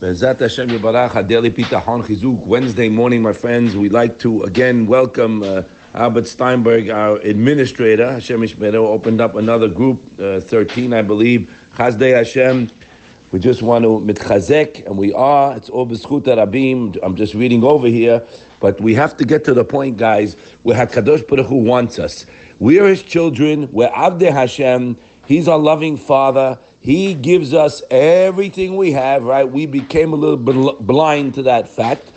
Be'ezat Hashem Yibarach, HaDeli Pitachon Chizuk. Wednesday morning, my friends, we'd like to again welcome Albert Steinberg, our administrator. Hashem Ishmael opened up another group, 13, I believe. Chazdei Hashem. We just want to mitchazek, and we are. It's all b'schut harabim. I'm just reading over here. But we have to get to the point, guys, where HaKadosh Baruch Hu wants us. We're His children. We're Avdei Hashem. He's our loving Father. He gives us everything we have, right? We became a little blind to that fact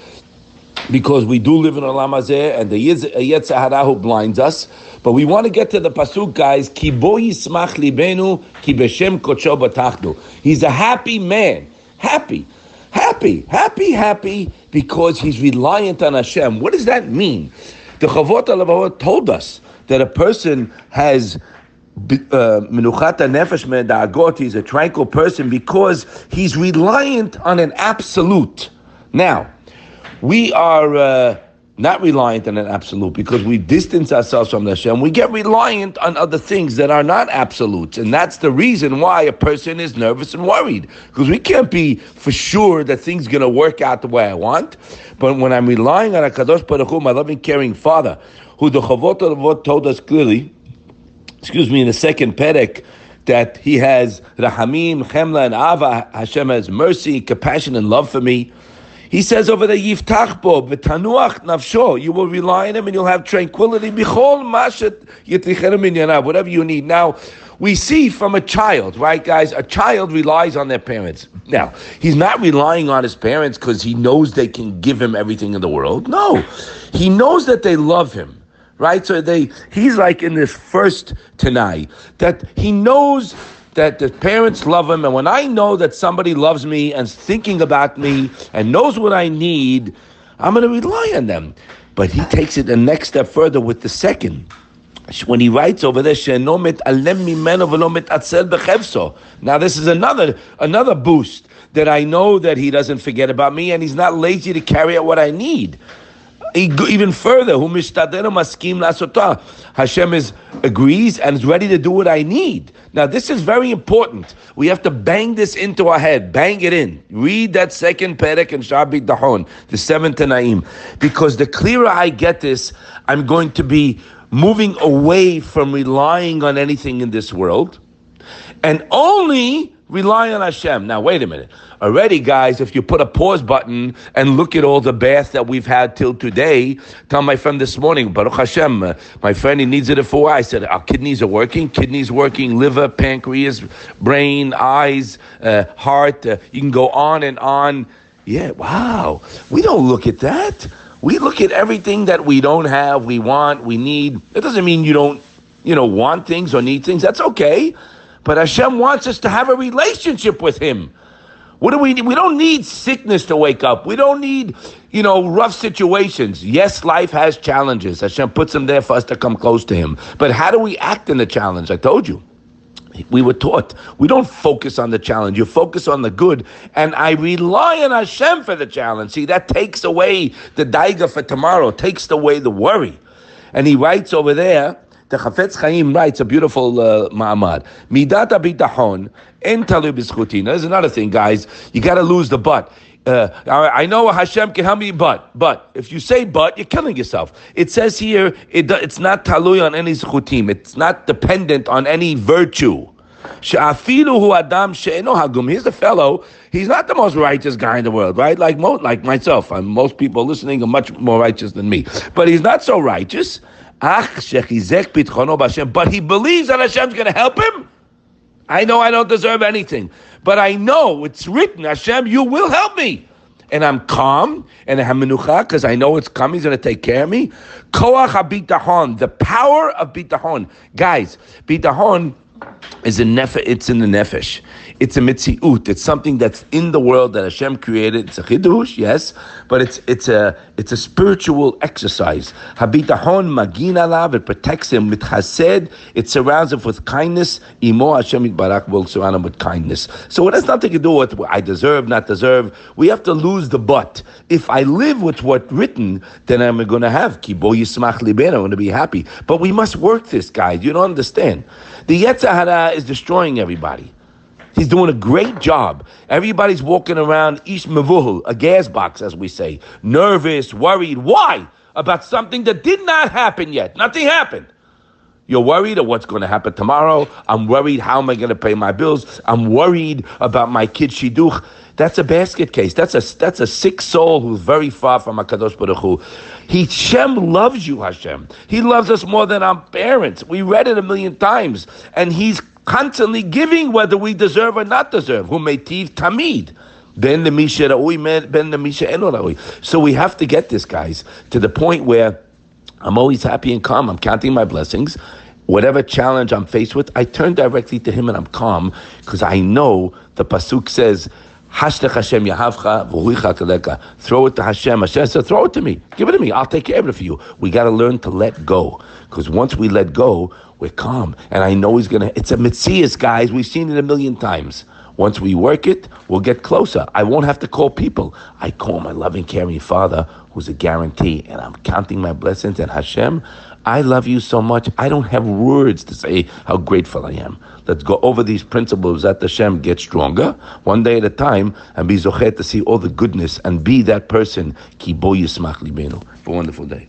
because we do live in Olam Hazeh, and the Yetzer Hara who blinds us. But we want to get to the pasuk, guys. Ki bo yismach libenu, ki b'shem kodsho batachnu. He's a happy man. Happy, because he's reliant on Hashem. What does that mean? The Chovot HaLevah told us that a person has Menuchat nefesh me'dagot, he's a tranquil person because he's reliant on an absolute. Now, we are not reliant on an absolute because we distance ourselves from Hashem. We get reliant on other things that are not absolutes, and that's the reason why a person is nervous and worried, because we can't be for sure that things are going to work out the way I want. But when I'm relying on HaKadosh Baruch Hu, my loving, caring Father, who the Chavot HaLevah told us clearly, in the second perek, that he has Rahamim, Chemla, and Ava. Hashem has mercy, compassion, and love for me. He says over there, Yiftach bo, v'tanuach nafsho. You will rely on him and you'll have tranquility. Bichol mashet yeticherem min yanav, whatever you need. Now, we see from a child, right, guys? A child relies on their parents. Now, he's not relying on his parents because he knows they can give him everything in the world. No, he knows that they love him. Right, so he's like in this first Tanai, that he knows that the parents love him, and when I know that somebody loves me and is thinking about me and knows what I need, I'm going to rely on them. But he takes it the next step further with the second, when he writes over there, now this is another boost, that I know that he doesn't forget about me and he's not lazy to carry out what I need. Even further, Hashem agrees and is ready to do what I need. Now, this is very important. We have to bang this into our head. Bang it in. Read that second perek in Chazdei Hashem, the seventh Tanaim. Because the clearer I get this, I'm going to be moving away from relying on anything in this world and only rely on Hashem. Now, wait a minute. Already, guys, if you put a pause button and look at all the baths that we've had till today, tell my friend this morning, Baruch Hashem, my friend, he needs it at 4. I said, our kidneys working, liver, pancreas, brain, eyes, heart. You can go on and on. Yeah, wow. We don't look at that. We look at everything that we don't have, we want, we need. It doesn't mean you don't, want things or need things. That's okay. But Hashem wants us to have a relationship with Him. What do we need? We don't need sickness to wake up. We don't need, rough situations. Yes, life has challenges. Hashem puts them there for us to come close to Him. But how do we act in the challenge? I told you. We were taught. We don't focus on the challenge. You focus on the good. And I rely on Hashem for the challenge. See, that takes away the daiga for tomorrow. Takes away the worry. And he writes over there, the Chafetz Chaim writes a beautiful ma'amad. Midat ha'bitachon, en talu b'schuti. Now, there's another thing, guys. You got to lose the but. I know Hashem can help me, but if you say but, you're killing yourself. It says here, it's not taluy on any zchutim. It's not dependent on any virtue. She'afilu hu adam she'eno hagum. Here's the fellow. He's not the most righteous guy in the world, right? Like myself. Most people listening are much more righteous than me. But he's not so righteous. But he believes that Hashem's going to help him. I know I don't deserve anything, but I know it's written, Hashem, you will help me. And I'm calm, and I have menucha, because I know it's coming, He's going to take care of me. Koach ha-bitahon, the power of bitahon. Guys, bitahon is it's in the nefesh. It's a mitziut. It's something that's in the world that Hashem created. It's a chidush, yes, but it's a spiritual exercise. Habitahon magin alav. It protects him with chesed. It surrounds him with kindness. Imo Hashem Yitbarach will surround him with kindness. So it has nothing to do with what I deserve, not deserve. We have to lose the but. If I live with what's written, then I'm going to have ki bo yismach liben. I'm going to be happy. But we must work this, guys. You don't understand. The Yetzer Hara is destroying everybody. He's doing a great job. Everybody's walking around ish mevuhel, a gas box, as we say, nervous, worried. Why? About something that did not happen yet. Nothing happened. You're worried of what's going to happen tomorrow. I'm worried, how am I going to pay my bills? I'm worried about my kid shidduch. That's a basket case. That's a sick soul who's very far from HaKadosh Baruch Hu. Hashem loves you, Hashem. He loves us more than our parents. We read it 1,000,000 times. And He's constantly giving whether we deserve or not deserve. Hu meitiv tamid. Ben l'misha ra'ui, ben l'misha eno ra'ui. So we have to get this, guys, to the point where I'm always happy and calm. I'm counting my blessings. Whatever challenge I'm faced with, I turn directly to Him and I'm calm because I know the pasuk says, Hashtag Hashem Yahavcha V'huicha Kaleka. Throw it to Hashem. Hashem said, throw it to me. Give it to me. I'll take care of it for you. We got to learn to let go. Because once we let go, we're calm. And I know He's going to, it's a mitzias, guys. We've seen it 1,000,000 times. Once we work it, we'll get closer. I won't have to call people. I call my loving, caring Father, who's a guarantee. And I'm counting my blessings. And Hashem, I love you so much. I don't have words to say how grateful I am. Let's go over these principles that Hashem gets stronger one day at a time and be zochet to see all the goodness and be that person. Ki bo yismach libenu. Have a wonderful day.